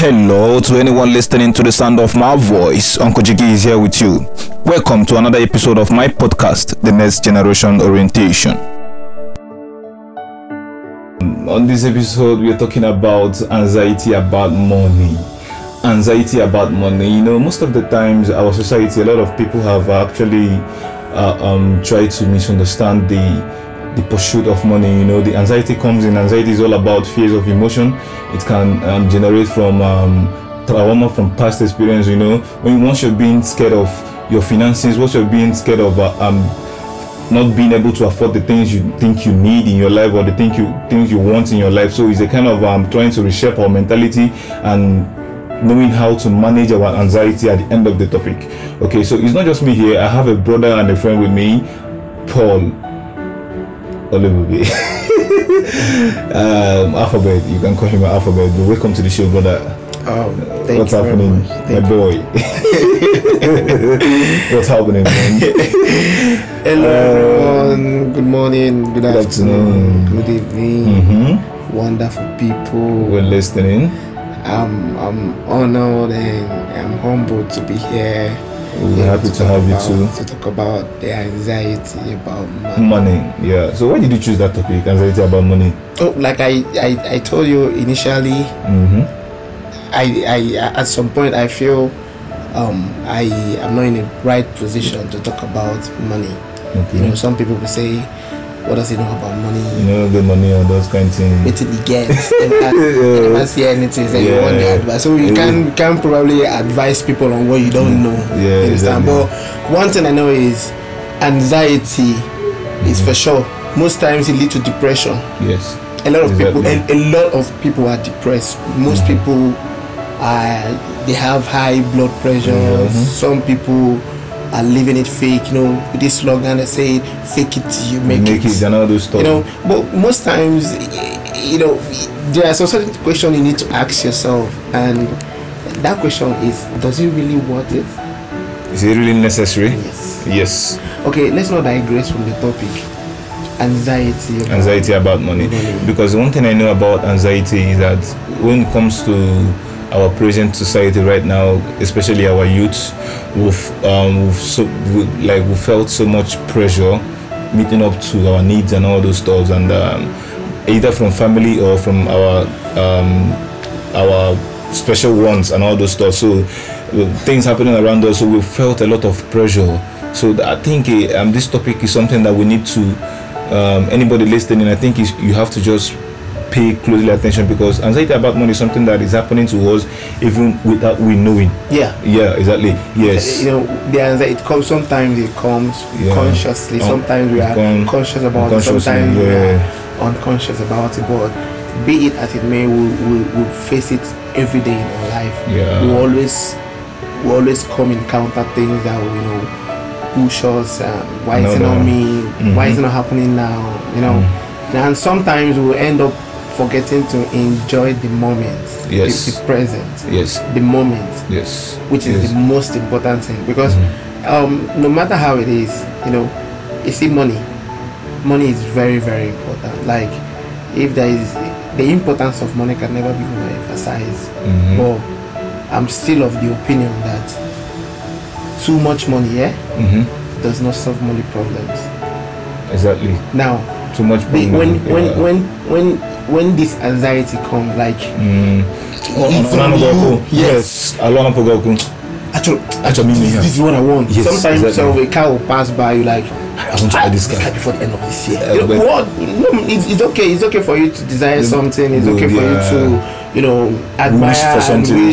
Hello to anyone listening to the sound of my voice. Uncle Jiggy is here with you. Welcome to another episode of my podcast, The Next Generation Orientation. On this episode, we're talking about anxiety about money. Anxiety about money. You know, most of the times, our society, a lot of people have actually tried to misunderstand the pursuit of money. You know, the anxiety comes in. Anxiety is all about fears of emotion. It can generate from trauma, from past experience. You know, once you're being scared of your finances, once you're being scared of not being able to afford the things you think you need in your life or the things you want in your life. So it's a kind of trying to reshape our mentality and knowing how to manage our anxiety at the end of the topic. Okay, so it's not just me here. I have a brother and a friend with me, Paul Oliver B. Alphabet, you can call him Alphabet. But welcome to the show, brother. What's happening, my boy? What's happening, man? Hello, everyone. Good morning, good afternoon, good evening. Mm-hmm. Wonderful people. We're listening. I'm honored and I'm humbled to be here. We're happy to have you too. To talk about the anxiety about money. Yeah. So why did you choose that topic, anxiety about money? Oh, like I told you initially, mm-hmm. I at some point I feel I am not in the right position to talk about money. Okay. You know, some people will say, what does he know about money? You know, the money or those kind of things. Wait till he gets. You can't see anything that you want to advise. So you can probably advise people on what you don't know. Yeah, understand? Exactly. But one thing I know is anxiety is for sure. Most times it leads to depression. Yes. A lot of people, and a lot of people are depressed. Most people they have high blood pressure. Mm-hmm. Some people are living it fake, you know, with this slogan that say fake it, you make it. And all those stuff. You know, but most times, you know, there are some certain questions you need to ask yourself, and that question is, does it really worth it? Is it really necessary? Yes. Okay, let's not digress from the topic. Anxiety about money. Because one thing I know about anxiety is that when it comes to our present society right now, especially our youth, we felt so much pressure meeting up to our needs and all those stuff, and either from family or from our special wants and all those stuff. So things happening around us, so we felt a lot of pressure. So I think this topic is something that we need to anybody listening, I think you have to just pay closely attention, because anxiety about money is something that is happening to us even without we knowing. Yeah, exactly. Yes, you know, the anxiety comes sometimes consciously. Sometimes we are conscious about it, sometimes we are unconscious about it, but be it as it may, we face it every day in our life. We always come encounter things that we push us, why is it not me, why is it not happening now, you know. And sometimes we end up forgetting to enjoy the moment, the present, the moment, which is the most important thing. Because no matter how it is, you know, you see, money is very, very important. Like, if there is, the importance of money can never be overemphasized. But I'm still of the opinion that too much money does not solve money problems. Exactly. Now, too much money. When this anxiety comes, like this is what I want. Yes, sometimes exactly. So a car will pass by, you like, I want to buy this car before the end of this year. It's okay. It's okay for you to desire something. It's okay for you to admire, wish for something. And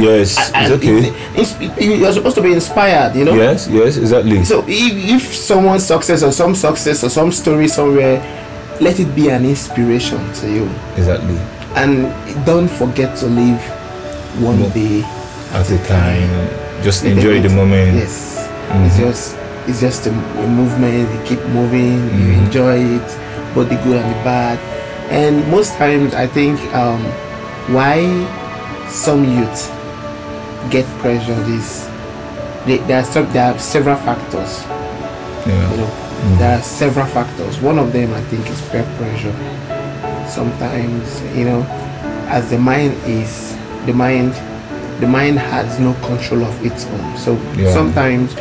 wish and it's okay. You're supposed to be inspired. You know. Yes, exactly. So if someone's success or some story somewhere, let it be an inspiration to you. Exactly. And don't forget to live one day at a time. Just enjoy the moment. Yes. Mm-hmm. It's just a movement. You keep moving. Mm-hmm. You enjoy it, both the good and the bad. And most times, I think why some youth get pressured is there are several factors. Yeah. You know. There are several factors. One of them, I think, is peer pressure. Sometimes, as the mind is the mind has no control of its own. So sometimes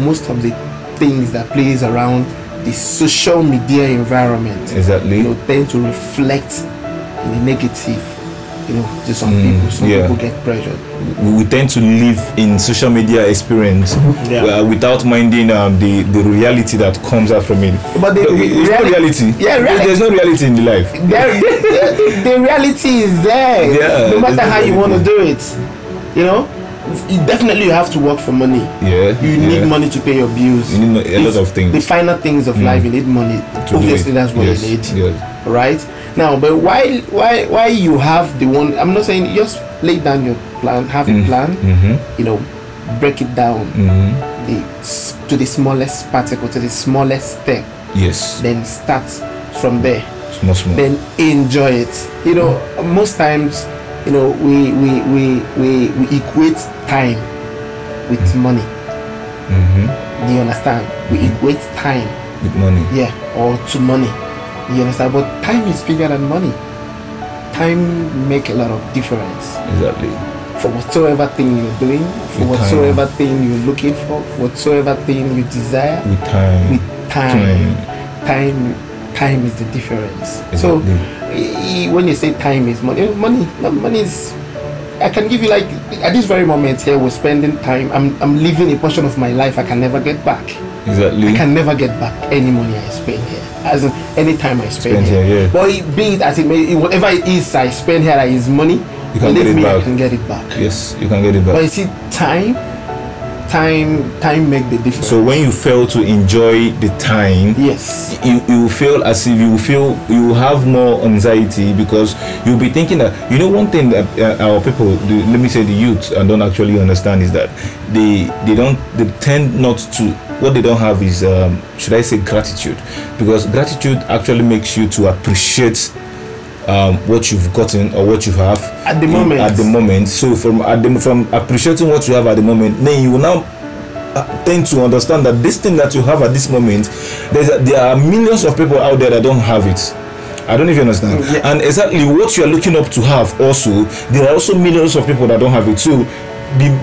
most of the things that plays around the social media environment tend to reflect in the negative. To some people, people get pressured. We tend to live in social media experience without minding the reality that comes out from it. But it's not reality. Yeah, reality. There's no reality in the life. The reality is there. Yeah, no matter how you want to do it, you definitely have to work for money. Yeah, you need money to pay your bills. You need a lot of things. The final things of life, you need money. Obviously, that's what you need. Yes. Right. Now, but why you have the one? I'm not saying just lay down your plan, have a plan. Mm-hmm. Break it down to the smallest particle, to the smallest step. Yes. Then start from there. Small. Then enjoy it. Most times, we equate time with money. Mm-hmm. Do you understand? We equate time with money. Yeah, or to money. You understand? But time is bigger than money. Time makes a lot of difference. Exactly. For whatsoever thing you're doing, for whatsoever thing you're looking for, whatsoever thing you desire. With time is the difference. Exactly. So when you say time is money is. I can give you, like, at this very moment here, we're spending time. I'm living a portion of my life I can never get back. Exactly. I can never get back any money I spend here. As in, any time I spend here. Yeah. But whatever it is I spend here that is money, I can get it back. Yes, you can get it back. But you see, time make the difference. So when you fail to enjoy the time, yes, you feel as if you have more anxiety, because you'll be thinking that one thing that our people do, let me say the youth, and don't actually understand, is that they tend not to have should I say gratitude, because gratitude actually makes you to appreciate what you've gotten or what you have at the moment. So from appreciating what you have at the moment, then you will now tend to understand that this thing that you have at this moment, there are millions of people out there that don't have it. I don't even understand. Yeah. And exactly what you are looking up to have, also there are also millions of people that don't have it. So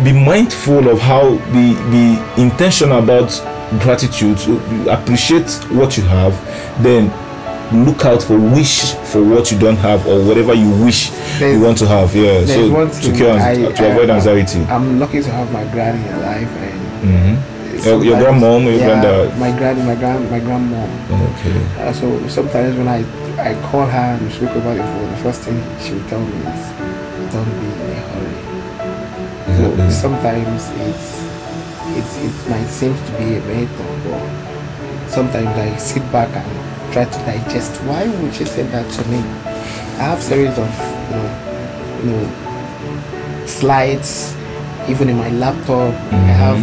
be mindful of how be intentional about gratitude. So appreciate what you have, then look out for wish for what you don't have, or whatever you wish you want to have. Yeah, so to avoid anxiety. I'm lucky to have my granny alive, and your grandmom, your granddad. My grandmom. Okay. So sometimes when I call her and speak about it, for the first thing she will tell me is, "Don't be in a hurry." Exactly. So sometimes it might seem to be a bit, but sometimes I sit back and try to digest. Why would she say that to me? I have series of slides, even in my laptop. I have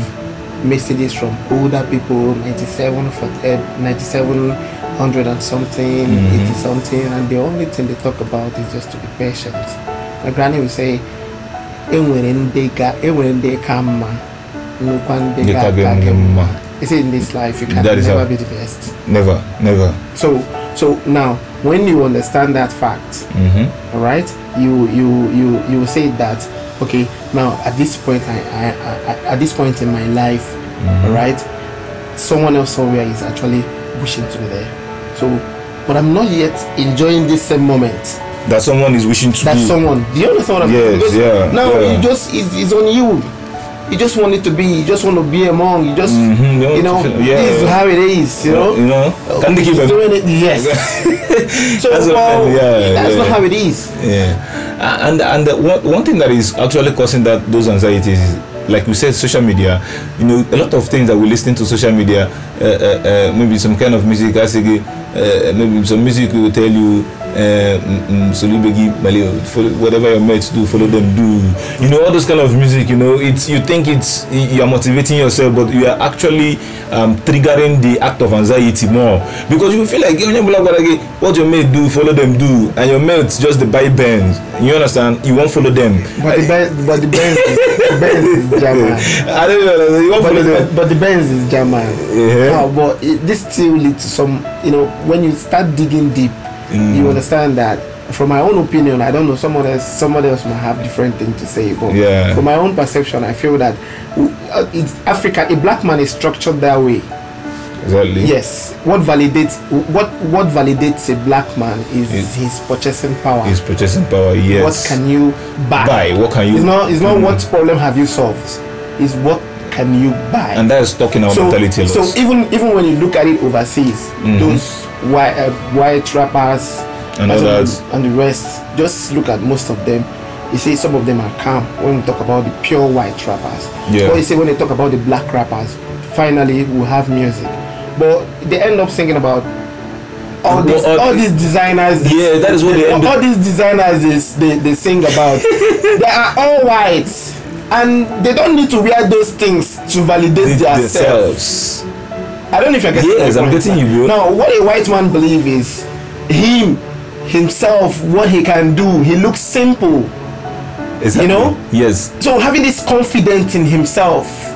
messages from older people, 97, 100 and something, 80 something, and the only thing they talk about is just to be patient. My granny will say, you see, in this life, you can never be the best. Never. So now, when you understand that fact, all right, you say that, okay, now at this point, I at this point in my life, all right, someone else somewhere is actually wishing to be there. So, but I'm not yet enjoying this same moment. That someone is wishing to. Do you understand what I'm saying? Yes. Yeah. Now it's on you. You just want it to be. You just want to be among. You just, this is how it is. Can they keep doing it? Yes. So that's not how it is. Yeah, and one thing that is actually causing those anxieties is, like we said, social media. A lot of things that we listen to social media. Maybe some kind of music. I say, maybe some music will tell you. Whatever your mates do, follow them do. All this kind of music. It's you think it's you are motivating yourself, but you are actually triggering the act of anxiety more, because you feel like what your mates do, follow them do, and your mates just buy bands. You understand? You won't follow them. But the bands, is German. I don't know. You won't follow them. But the bands is German. Yeah. No, but this still leads to some. When you start digging deep. You understand that from my own opinion, I don't know, somebody else might have different thing to say, but yeah, from my own perception, I feel that it's Africa, a black man is structured that way. Exactly. Yes. What validates a black man is his purchasing power. His purchasing power. Yes. What can you buy? What can you? It's not what problem have you solved. It's what can you buy? And that is talking about mentality. So even when you look at it overseas, those white rappers and the rest, just look at most of them. You see, some of them are calm when we talk about the pure white rappers. Yeah. Or you see, when they talk about the black rappers, finally we have music. But they end up singing about all these designers. Yeah, that is what they end up. All these designers they sing about. They are all whites, and they don't need to wear those things to validate themselves. I don't know if you're getting. Yes, I'm getting you, bro. Now, what a white man believes is himself, what he can do. He looks simple. Exactly. You know. Yes. So having this confidence in himself.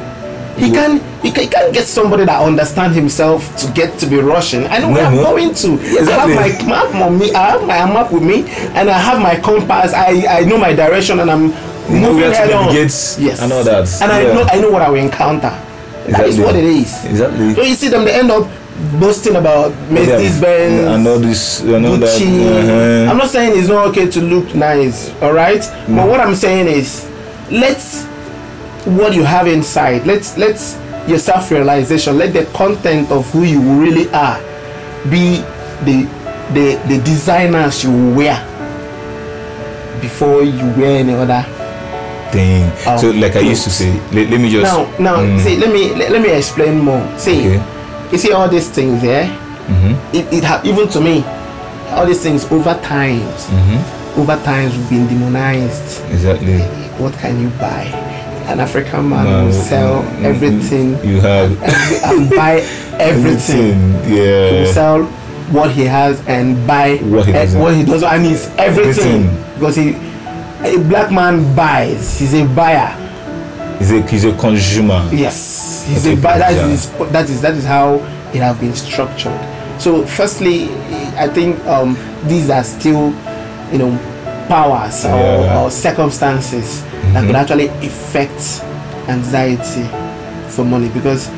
He can get somebody that understands himself to get to be Russian. I know where I'm going to. Yes, I have my map on me. I have my map with me, and I have my compass. I know my direction, and I'm moving head on. Yes, I know that. And yeah. I know what I will encounter. Exactly. That is what it is. Exactly. So you see them, they end up boasting about Mercedes Benz, Gucci. I'm not saying it's not okay to look nice, all right. Mm. But what I'm saying is, what you have inside, let's your self-realization, let the content of who you really are be the designers you wear before you wear any other thing. So like clothes. I used to say, let me just see, let me explain more. See, okay. You see all these things, yeah. Mm-hmm. Even to me, all these things over times we've been demonized. Exactly. What can you buy? An African man will sell everything you have and buy everything. Yeah. He will sell what he has and buy what he doesn't. I mean, it's everything. Because a black man buys. He's a buyer. He's a consumer. Yes. He's a buyer. That is how it has been structured. So, firstly, I think these are still, powers or circumstances that could actually affect anxiety for money, because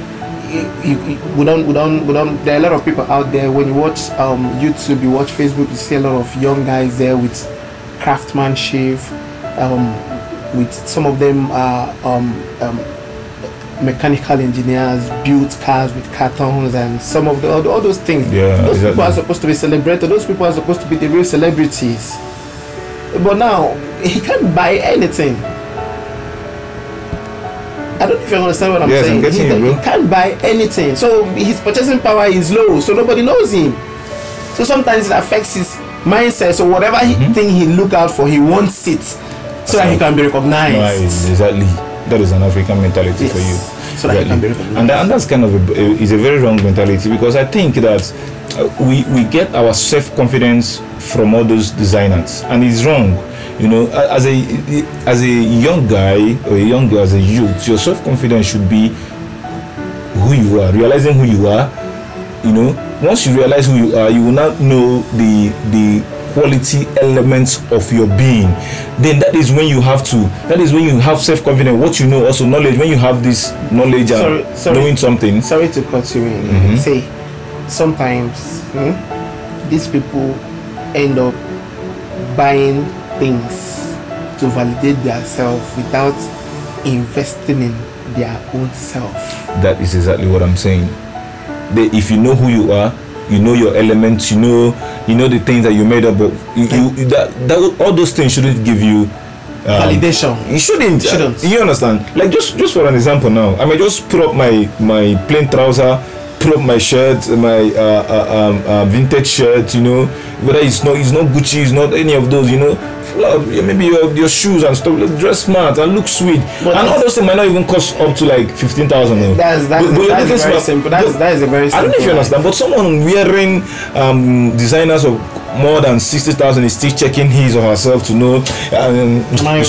we don't. There are a lot of people out there. When you watch YouTube, you watch Facebook, you see a lot of young guys there with craftsmanship. With some of them are mechanical engineers, build cars with cartons, and some of the all those things. Yeah, those people are supposed to be celebrated. Those people are supposed to be the real celebrities. But now he can't buy anything. I don't know if you understand what I'm saying. He can't buy anything, so his purchasing power is low. So nobody knows him. So sometimes it affects his mindset. So whatever thing he look out for, he wants it so that he can be recognized. Right, exactly. That is an African mentality for you. So that he can be recognized. And that's kind of a very wrong mentality, because I think that we get our self-confidence from all those designers, and it's wrong. As a young guy or as a youth, your self-confidence should be who you are, realizing who you are. Once you realize who you are, you will now know the quality elements of your being. Then that is when you have self-confidence, what you know, also knowledge. When you have this knowledge and knowing something. Sorry to cut you in. Say sometimes these people end up buying things to validate themselves without investing in their own self. That is exactly what I'm saying. If you know who you are, you know your elements, you know the things that you made up of, all those things shouldn't give you validation. It shouldn't. You understand? Like just for an example now, I may just put up my plain trouser, put up my shirt, my vintage shirt, whether it's not Gucci, it's not any of those, maybe your shoes and stuff. Dress smart and look sweet, but and all those things might not even cost up to like 15,000. That's very simple. That is a very simple. I don't know if you understand, but someone wearing designers of more than 60,000 is still checking his or herself to know, and am I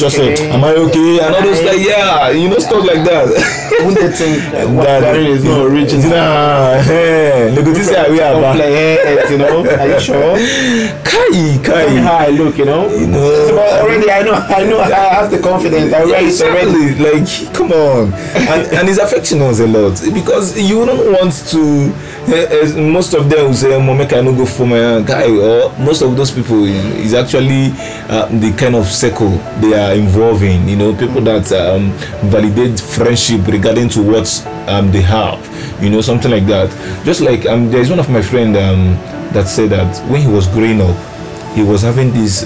okay? And all those like, stuff like that. Wouldn't they think that marriage is not original? Nah, hey, look at this guy we are about. You know, are you sure? Kai. How I look, you know? But already I know. I have the confidence. Exactly. Like, come on, and it's affecting us a lot because you don't want to. Most of them will say, "Mama, can I go for my guy?" Or most of those people is actually the kind of circle they are involved in. You know, people that validate friendship regarding to what they have. You know, something like that. Just like there's one of my friend that said that when he was growing up, he was having this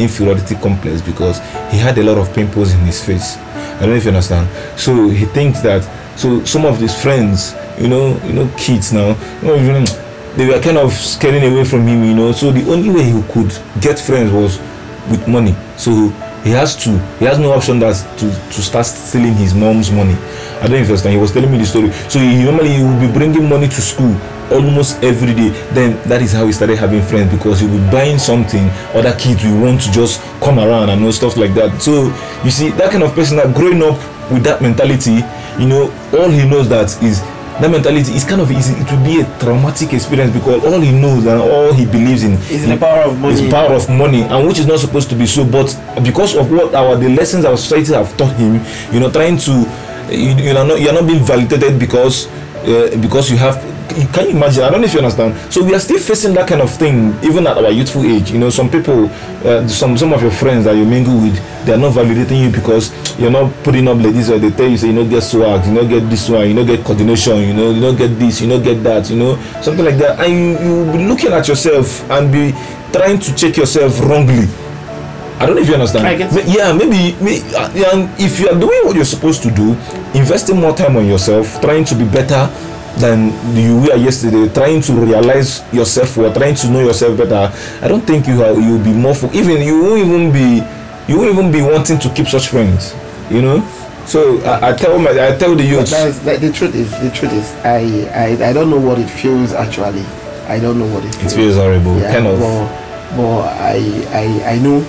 inferiority complex because he had a lot of pimples in his face. I don't know if you understand. So he thinks that. So some of his friends, kids now, they were kind of scaring away from him. So the only way he could get friends was with money. So he has no option to start stealing his mom's money. I don't understand. He was telling me the story. So he would be bringing money to school almost every day. Then that is how he started having friends, because he would buying something other kids will want to just come around and stuff like that. So you see, that kind of person that growing up with that mentality, all he knows that mentality is kind of easy. It will be a traumatic experience because all he knows and all he believes in is the power of money. Is power of money, and which is not supposed to be so. But because of what the lessons our society have taught him, trying to, you're not being validated because you have. Can you imagine? I don't know if you understand. So we are still facing that kind of thing even at our youthful age. Some people, some of your friends that you mingle with, they are not validating you because you're not putting up like this, or they tell you, say, you don't get swag, you don't get this one, you don't get coordination, you don't get this, you don't get that, something like that. And you be looking at yourself and be trying to check yourself wrongly. I don't know if you understand. I guess. And if you are doing what you're supposed to do, investing more time on yourself, trying to be better than you were yesterday, trying to realize yourself or trying to know yourself better, I don't think you'll be more. You won't even be wanting to keep such friends. So I tell the youth. The truth is, I don't know what it feels actually. I don't know what it feels. It feels horrible, yeah, kind of. But I know.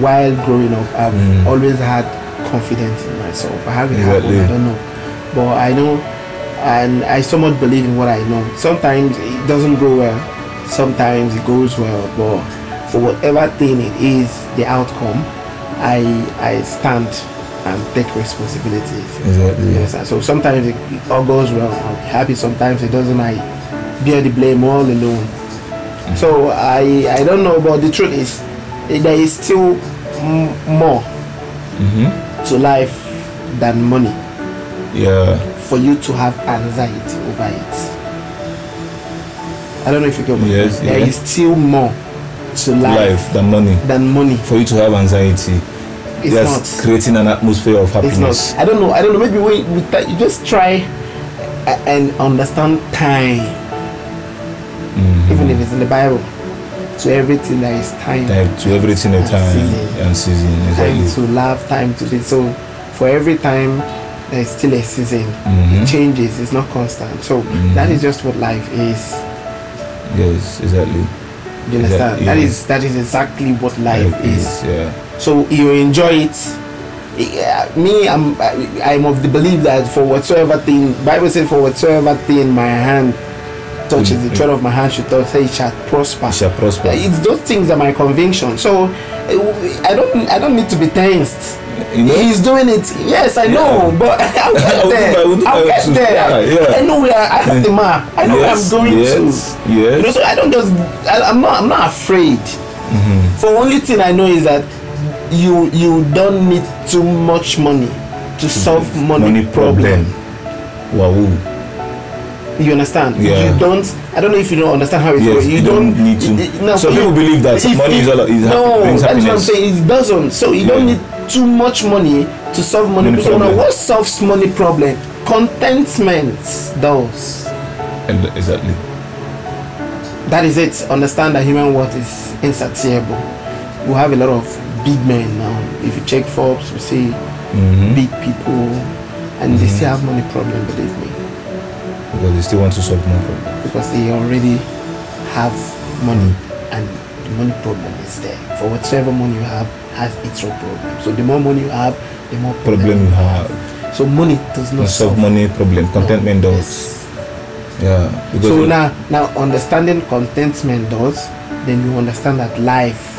While growing up, I've always had confidence in myself. I haven't had one. I don't know. But I know, and I somewhat believe in what I know. Sometimes it doesn't go well, sometimes it goes well, but for whatever thing it is, the outcome, I stand and take responsibilities. Exactly. Yes. So sometimes it all goes well, I'll be happy, sometimes it doesn't, I bear the blame all alone. So I don't know, but the truth is, there is still more to life than money. Yeah. For you to have anxiety over it. I don't know if you get what I mean. There is still more to life than money. For you to have anxiety. It's not creating an atmosphere of happiness. It's not. I don't know. Maybe you just try and understand time. Even if it's in the Bible. To everything there is time. To everything a time and season. Exactly. Time to love, time to be. So for every time, there's still a season. It changes. It's not constant. So that is just what life is. Yes, exactly. Do you understand? That is exactly what life is. Yeah. So you enjoy it. Yeah, I'm of the belief that for whatsoever thing, Bible says, for whatsoever thing my hand touches, the thread of my hand should touch, it shall prosper. It shall prosper. It's those things that are my conviction. So I don't need to be tensed. He's doing it. Yes, I know, but I'll get there. Yeah. I know where I have the map. I know where I'm going to. Yes. So I don't just. I'm not afraid. For only thing I know is that you don't need too much money to solve money problem. Wow. You understand? Yeah. You don't. I don't know if you don't understand how it works. You don't need to. So people believe that money is all. No, that's what I'm saying. It doesn't. So you don't need too much money to solve money problem. What solves money problem? Contentment does. And exactly. That is it. Understand that human worth is insatiable. We have a lot of big men now. If you check Forbes, we see big people, and they still have money problem. Believe me. Because they still want to solve more problems. Because they already have money, and the money problem is there. For whatever money you have has its own problem. So the more money you have, the more problem you have. So money does not solve money problem. Contentment does. Yeah. So now understanding contentment does, then you understand that life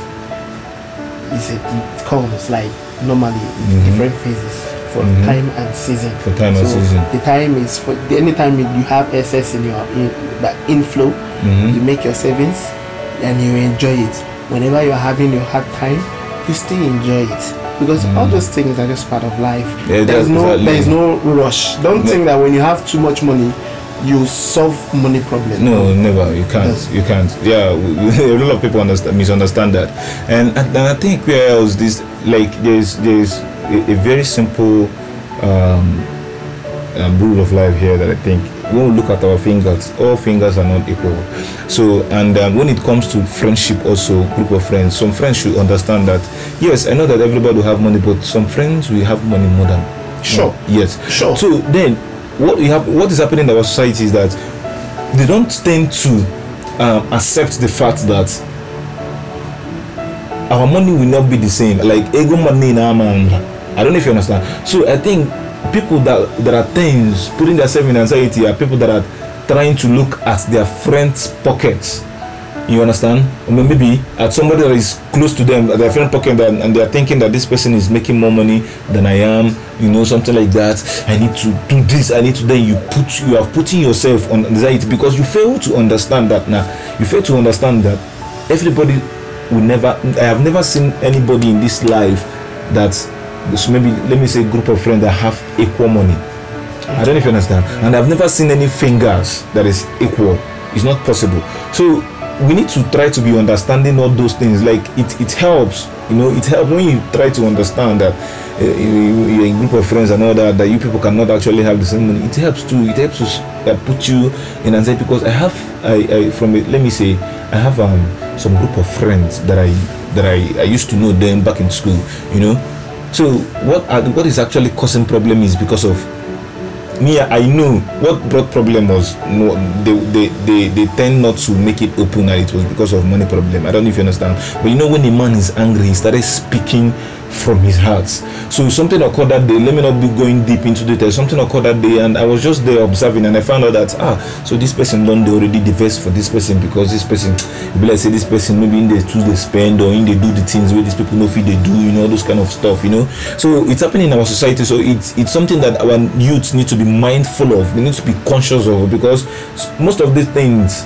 is it comes like normally in different phases. For time and season. For time and season. The time is for anytime you have excess in your that inflow, you make your savings and you enjoy it. Whenever you're having your hard time, you still enjoy it. Because all those things are just part of life. Yeah, there's no rush. Don't think that when you have too much money, you solve money problem. No, never. You can't. Yeah, a lot of people misunderstand that. And I think where else this like there's a very simple rule of life here that I think when we look at our fingers, all fingers are not equal. So, and when it comes to friendship also, group of friends, some friends should understand that, yes, I know that everybody will have money, but some friends will have money more than. Sure. Yes. Sure. So then, what is happening in our society is that they don't tend to accept the fact that our money will not be the same. Like, ego money in our man. I don't know if you understand. So I think people that are things putting themselves in anxiety are people that are trying to look at their friends' pockets. You understand? Or maybe at somebody that is close to them, their friend pocket, and they are thinking that this person is making more money than I am. You know, something like that. I need to do this. I need to. Then you are putting yourself on anxiety because you fail to understand that. Now you fail to understand that everybody will never. I have never seen anybody in this life that. So maybe let me say a group of friends that have equal money. I don't know if you understand. And I've never seen any fingers that is equal. It's not possible. So we need to try to be understanding all those things. Like it helps, you know. It helps when you try to understand that you're a group of friends and all that you people cannot actually have the same money. It helps too. It helps to put you in anxiety because I have some group of friends that I used to know them back in school, you know. So what is actually causing problem is because of me. I know what brought problem was they tend not to make it open, and it was because of money problem. I don't know if you understand, but you know when a man is angry, he started speaking from his heart. So something occurred that day. Let me not be going deep into detail. Something occurred that day, and I was just there observing, and I found out that so this person done they already divest for this person because this person, let's say this person maybe in the too they spend or in they do the things where these people know if they do, you know, those kind of stuff, you know. So it's happening in our society. So it's something that our youths need to be mindful of. They need to be conscious of because most of these things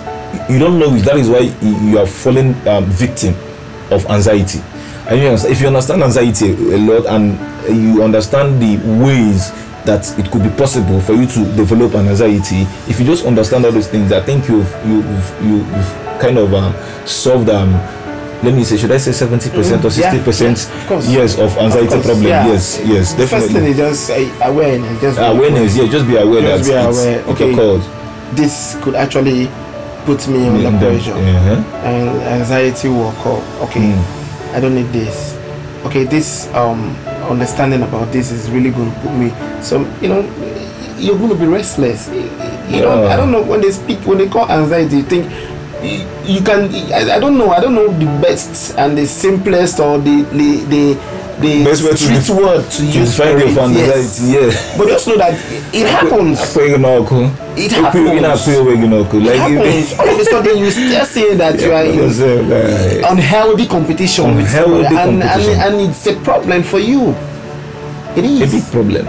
you don't know. That is why you are falling victim of anxiety. And if you understand anxiety a lot and you understand the ways that it could be possible for you to develop an anxiety, if you just understand all those things, I think you've kind of solved let me say, should I say 70% or 60%? Yeah, of course. Yes, of anxiety of problem. Yeah. Yes, definitely. First thing is just awareness. Just be aware. Just be aware. Okay, this could actually put me under pressure, and anxiety will occur. Okay. I don't need this. Okay, this understanding about this is really going to put me. So you know, you're going to be restless. You know, I don't know when they call anxiety. You think you can. I don't know the best and the simplest or the best street word to use for it. Yes. Yeah. But just know that it happens. It happens. All of a sudden, you still say that you are in unhealthy competition with someone, and it's a problem for you. It is a big problem.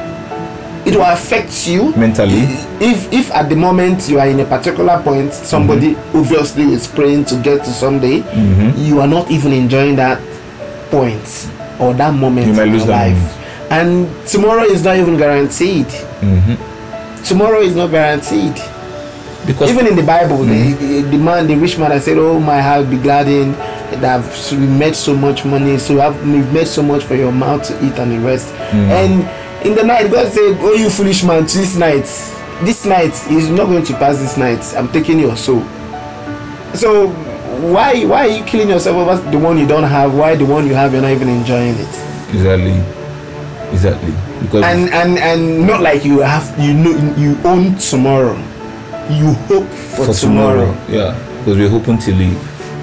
It will affect you mentally. If at the moment you are in a particular point, somebody obviously is praying to get to someday, you are not even enjoying that point or that moment in your life, and tomorrow is not even guaranteed. Tomorrow is not guaranteed because even in the Bible, the rich man, I said, "Oh my heart, be glad in that we made so much money, so we've made so much for your mouth to eat and the rest." And in the night, God said, "Oh you foolish man, this night is not going to pass. This night, I'm taking your soul." So why are you killing yourself over the one you don't have? Why the one you have you're not even enjoying it? Exactly. Because and not like you have you own tomorrow. You hope for tomorrow. Yeah. because we're hoping to leave.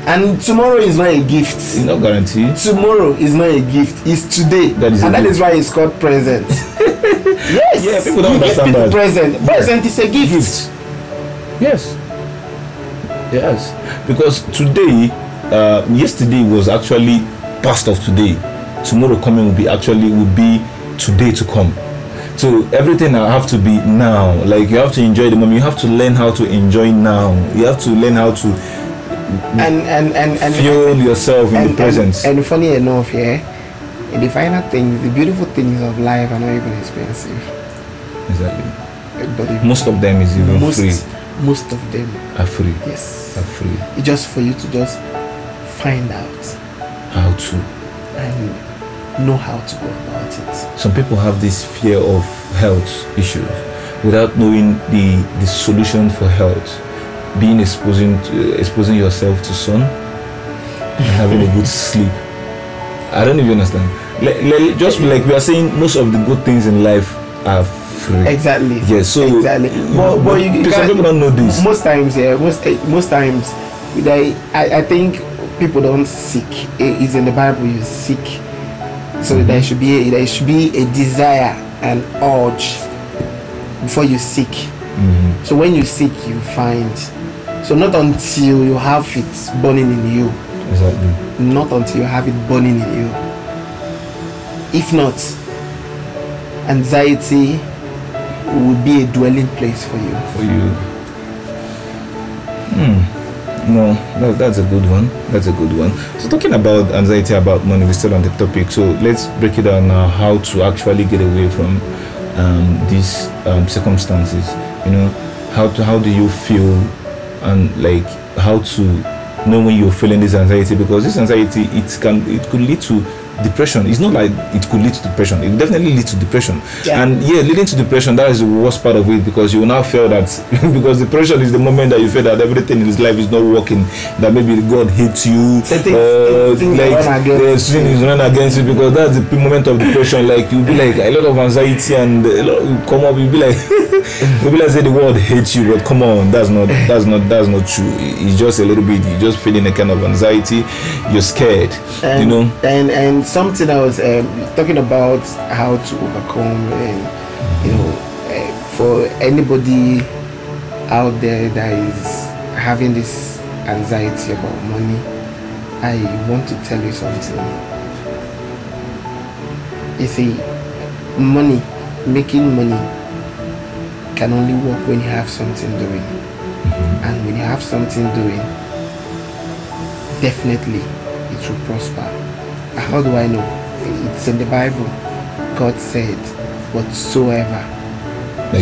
And tomorrow is not a gift. It's not guaranteed. Tomorrow is not a gift. It's today. That is why it's called present. Yes. Yeah, people don't understand that. Present. Present is a gift. Yes. Yes. Because today, yesterday was actually past of today. Tomorrow coming will be today to come. So everything I have to be now. Like, you have to enjoy the moment. You have to learn how to enjoy now. You have to learn how to fuel yourself in the presence. And funny enough, the finer things, the beautiful things of life are not even expensive. Exactly. But most of them is even free. Most of them are free. Yes. Are free. It's just for you to just find out how to and know how to go about it. Some people have this fear of health issues without knowing the solution for health. Being exposing yourself to sun and having a good sleep. I don't even understand. Just like we are saying, most of the good things in life are free. Exactly. Yes. So exactly. But some people don't know this. Most times, I think people don't seek. It's in the Bible. You seek. So there should be a desire and urge before you seek. Mm-hmm. So when you seek, you find. So not until you have it burning in you. Exactly. Not until you have it burning in you. If not, anxiety will be a dwelling place for you. No, that's a good one. So talking about anxiety about money, we're still on the topic. So let's break it down now. How to actually get away from these circumstances. You know, how do you feel, and like how to know when you're feeling this anxiety, because this anxiety it could lead to depression. It's not like it could lead to depression. It definitely leads to depression. Yeah. And leading to depression, that is the worst part of it, because you will now feel that because depression is the moment that you feel that everything in this life is not working, that maybe God hates you, the sin is run against you, because that's the moment of depression. Like, you'll be like a lot of anxiety and a lot will come up. You'll be like, say the world hates you, but come on, that's not true. It's just a little bit. You're just feeling a kind of anxiety. You're scared, you know. And something I was talking about how to overcome, and for anybody out there that is having this anxiety about money, I want to tell you something. You see, making money can only work when you have something doing, and when you have something doing, definitely it will prosper. How do I know? It's in the Bible. God said, whatsoever. As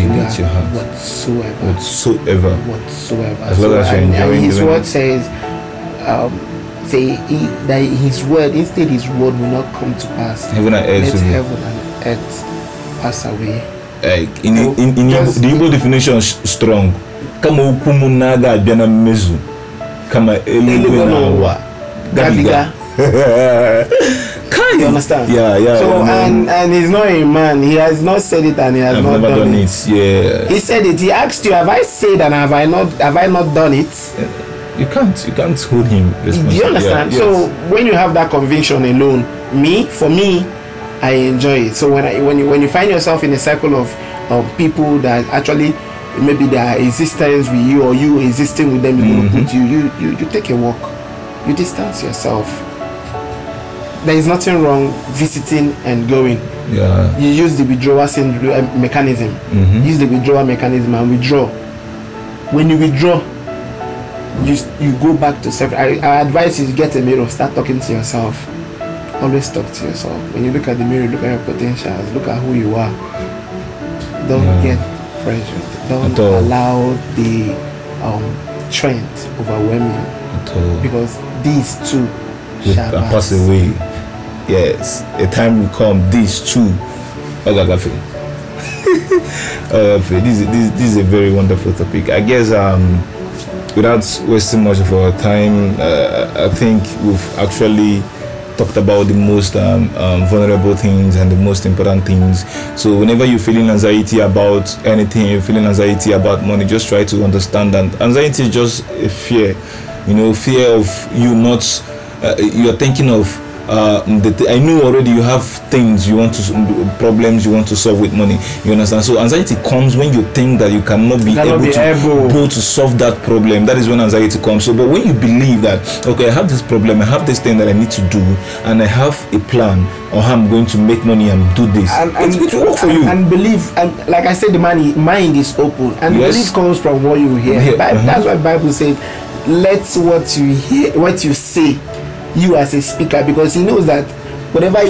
long as you're enjoying His word says, that His word, instead His word will not come to pass. Heaven and earth pass away. In the Hebrew definition, strong. Kama ukumu naga abiana mezu. Kama eluwe na wa. Gabiga. You understand? Yeah. So and he's not a man. He has not said it and he has not done it. Yeah. He said it. He asked you, have I said and have I not done it? You can't hold him responsible. Do you understand? Yeah, yes. So when you have that conviction alone, I enjoy it. So when you find yourself in a circle of people that actually maybe their existence with you or you existing with them is going to put you take a walk. You distance yourself. There is nothing wrong visiting and going. Yeah. You use the withdrawal syndrome mechanism. And withdraw. When you withdraw, you go back to self. I advise you to get a mirror. Start talking to yourself. Always talk to yourself. When you look at the mirror, look at your potentials. Look at who you are. Don't get pressured. Don't allow the trend overwhelm you. Because these two shall pass away. Yes, a time will come. These two. This is a very wonderful topic. I guess without wasting much of our time, I think we've actually talked about the most vulnerable things and the most important things. So whenever you're feeling anxiety about anything, you're feeling anxiety about money, just try to understand that anxiety is just a fear. you know, fear of you not, you're thinking of, I know already you have things you want to, problems you want to solve with money, you understand? So anxiety comes when you think that you cannot be able to solve that problem. That is when anxiety comes. So, but when you believe that, okay, I have this problem, I have this thing that I need to do, and I have a plan on how I'm going to make money and do this, and it's going to work for you. And believe, and like I said, the mind is open, and belief comes from what you hear. Yeah. That's why Bible says, let what you hear, what you say, you as a speaker, because he knows that whatever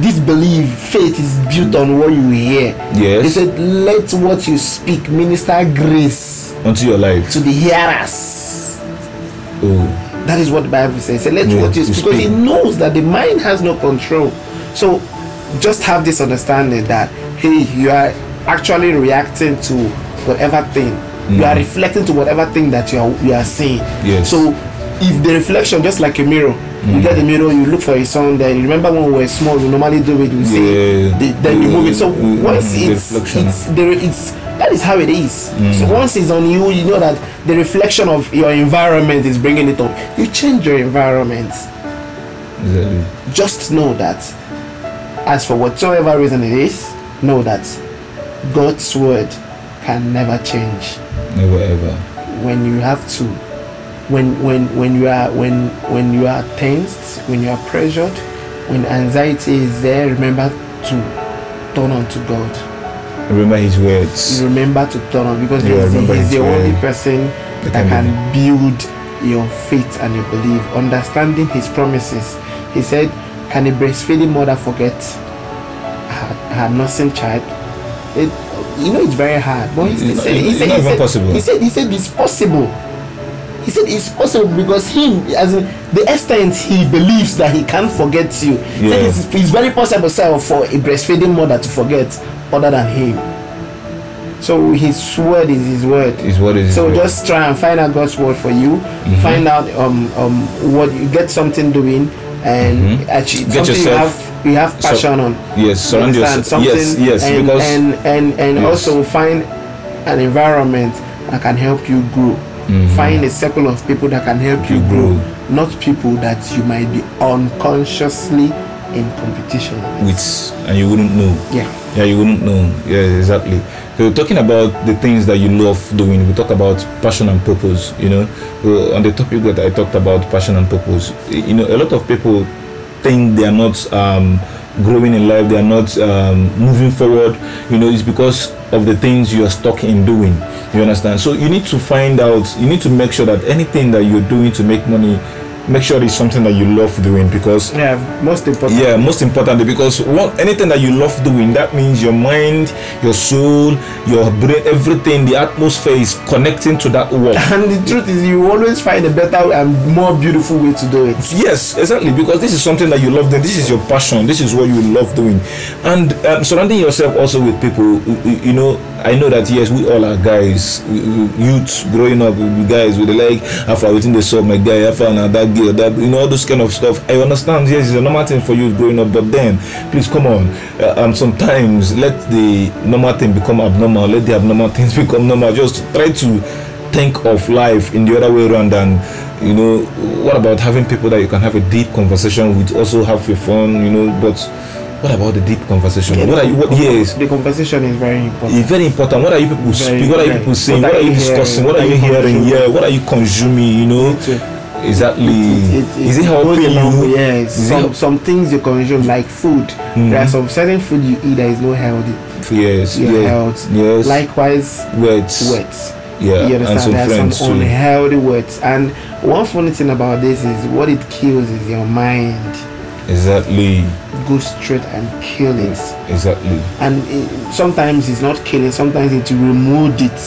this belief, faith is built on what you hear. Yes. He said, let what you speak minister grace unto your life, to the hearers. Oh. That is what the Bible says. He said, let what you speak, because he knows that the mind has no control. So just have this understanding that, hey, you are actually reacting to whatever thing. You are reflecting to whatever thing that you are saying. Yes. So if the reflection, just like a mirror, you get the mirror, you look for a song there. You remember when we were small, we normally do it, we say, then you move it. So once it's that is how it is. So once it's on you, you know that the reflection of your environment is bringing it up. You change your environment. Exactly. Just know that, as for whatsoever reason it is, know that God's word can never change. Never ever. When you have to. When you are tensed, when you are pressured, when anxiety is there, remember to turn on to God. Remember His words. Remember to turn on, because He's the only person that can build your faith and your belief. Understanding His promises. He said, "Can a breastfeeding mother forget her nursing child?" It's very hard. But He said it's possible. He said it's possible, because him, as in the extent he believes that he can't forget you. He said it's very possible for a breastfeeding mother to forget other than him. So His word is His word. His word is His word. So just try and find out God's word for you. Find out what you get something doing, and actually get something you have passion on. Yes, surround yourself. Also find an environment that can help you grow. Find a circle of people that can help you grow, not people that you might be unconsciously in competition with, and you wouldn't know. Yeah, you wouldn't know. Yeah, exactly. So talking about the things that you love doing, we talk about passion and purpose. You know, on the topic that I talked about, passion and purpose. You know, a lot of people think they are not growing in life. They are not moving forward. You know, it's because of the things you are stuck in doing. You understand? So you need to find out, you need to make sure that anything that you're doing to make money, make sure it's something that you love doing, because most importantly, because anything that you love doing, that means your mind, your soul, your brain, everything, the atmosphere is connecting to that work. And the truth is, you always find a better and more beautiful way to do it. Yes, exactly, because this is something that you love doing. This is your passion. This is what you love doing. And surrounding yourself also with people, you know. I know that, yes, we all are guys, youth growing up, we guys with the like, after everything they saw, my guy, after that girl, that, you know, all those kind of stuff. I understand, yes, it's a normal thing for you growing up, but then, please come on. Sometimes let the normal thing become abnormal, let the abnormal things become normal. Just try to think of life in the other way around, and, you know, what about having people that you can have a deep conversation with, also have your fun, you know, but. What about the deep conversation? Yeah, the conversation is very important. It's very important. What are you people speaking? What are you people saying? What are you discussing? What are you hearing? Yeah. What are you consuming? You know, exactly. Is it helping you? Yes. Some things you consume, like food. There are some certain food you eat that is not healthy. Yes. Health. Yes. Likewise, words. Yeah. You understand? There are some unhealthy words. And one funny thing about this is, what it kills is your mind. Exactly. Go straight and kill it. Exactly. And sometimes it's not killing. Sometimes it removes it.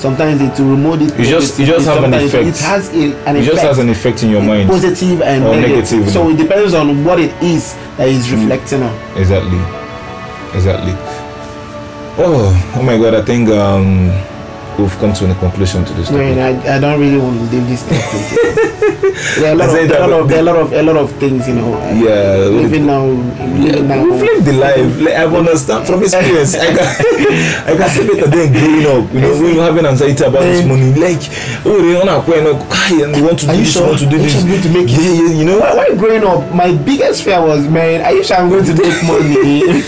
Sometimes it removes it. You just have an effect. It has an effect. It just has an effect in your mind. Positive and negative. So it depends on what it is that is reflecting on. Exactly. Oh my God! I think we've come to a conclusion to this topic. I don't really want to leave this topic. There are a lot of things, you know. Even now. We've lived the life. Like, I understand from experience. I can see better than growing up. You know, when you have an anxiety about this money, like, you want to do this. I'm going to make it. You know. While growing up, my biggest fear was, man, I wish I'm going to make money.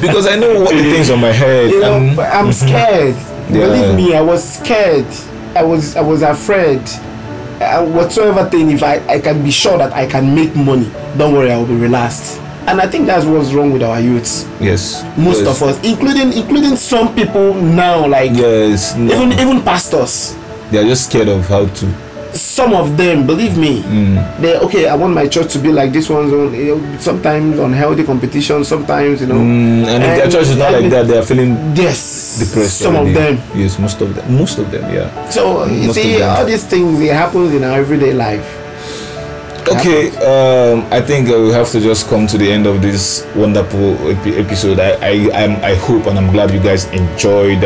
Because I know what the things on my head. You know, I'm scared. Yeah. Believe me, I was scared. I was afraid. Whatsoever thing, if I can be sure that I can make money, don't worry, I will be relaxed. And I think that's what's wrong with our youths. Yes. Most of us, including some people now, like even pastors. They are just scared of how to. Some of them, believe me, they I want my church to be like this one's on, you know, sometimes unhealthy competition, sometimes, you know. And if their church is not like that, they are feeling depressed. Most of them, yeah. So you see, all these things, it happens in our everyday life. Okay, I think we have to just come to the end of this wonderful episode. I hope and I'm glad you guys enjoyed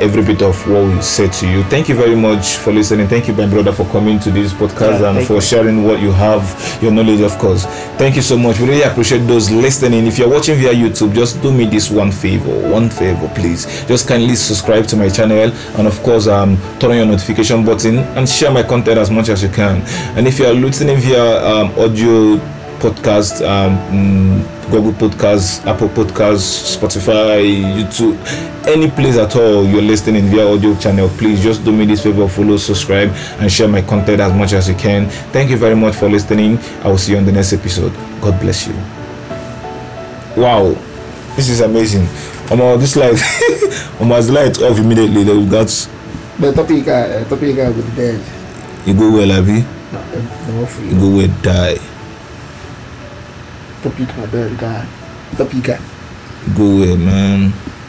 every bit of what we said to you. Thank you very much for listening. Thank you, my brother, for coming to this podcast and for sharing what you have, your knowledge, of course. Thank you so much. We really appreciate those listening. If you're watching via YouTube, just do me this one favor, please. Just kindly subscribe to my channel and, of course, turn on your notification button and share my content as much as you can. And if you're listening via audio podcast, Google Podcasts, Apple Podcasts, Spotify, YouTube, any place at all you're listening via audio channel, please just do me this favor, follow, subscribe, and share my content as much as you can. Thank you very much for listening. I will see you on the next episode. God bless you. Wow, this is amazing. This light, Omar's light off immediately. That's the topic. Topic I would dead. You go well, Abi. You go well, die. Topika, bad guy. Topika. Go away, man.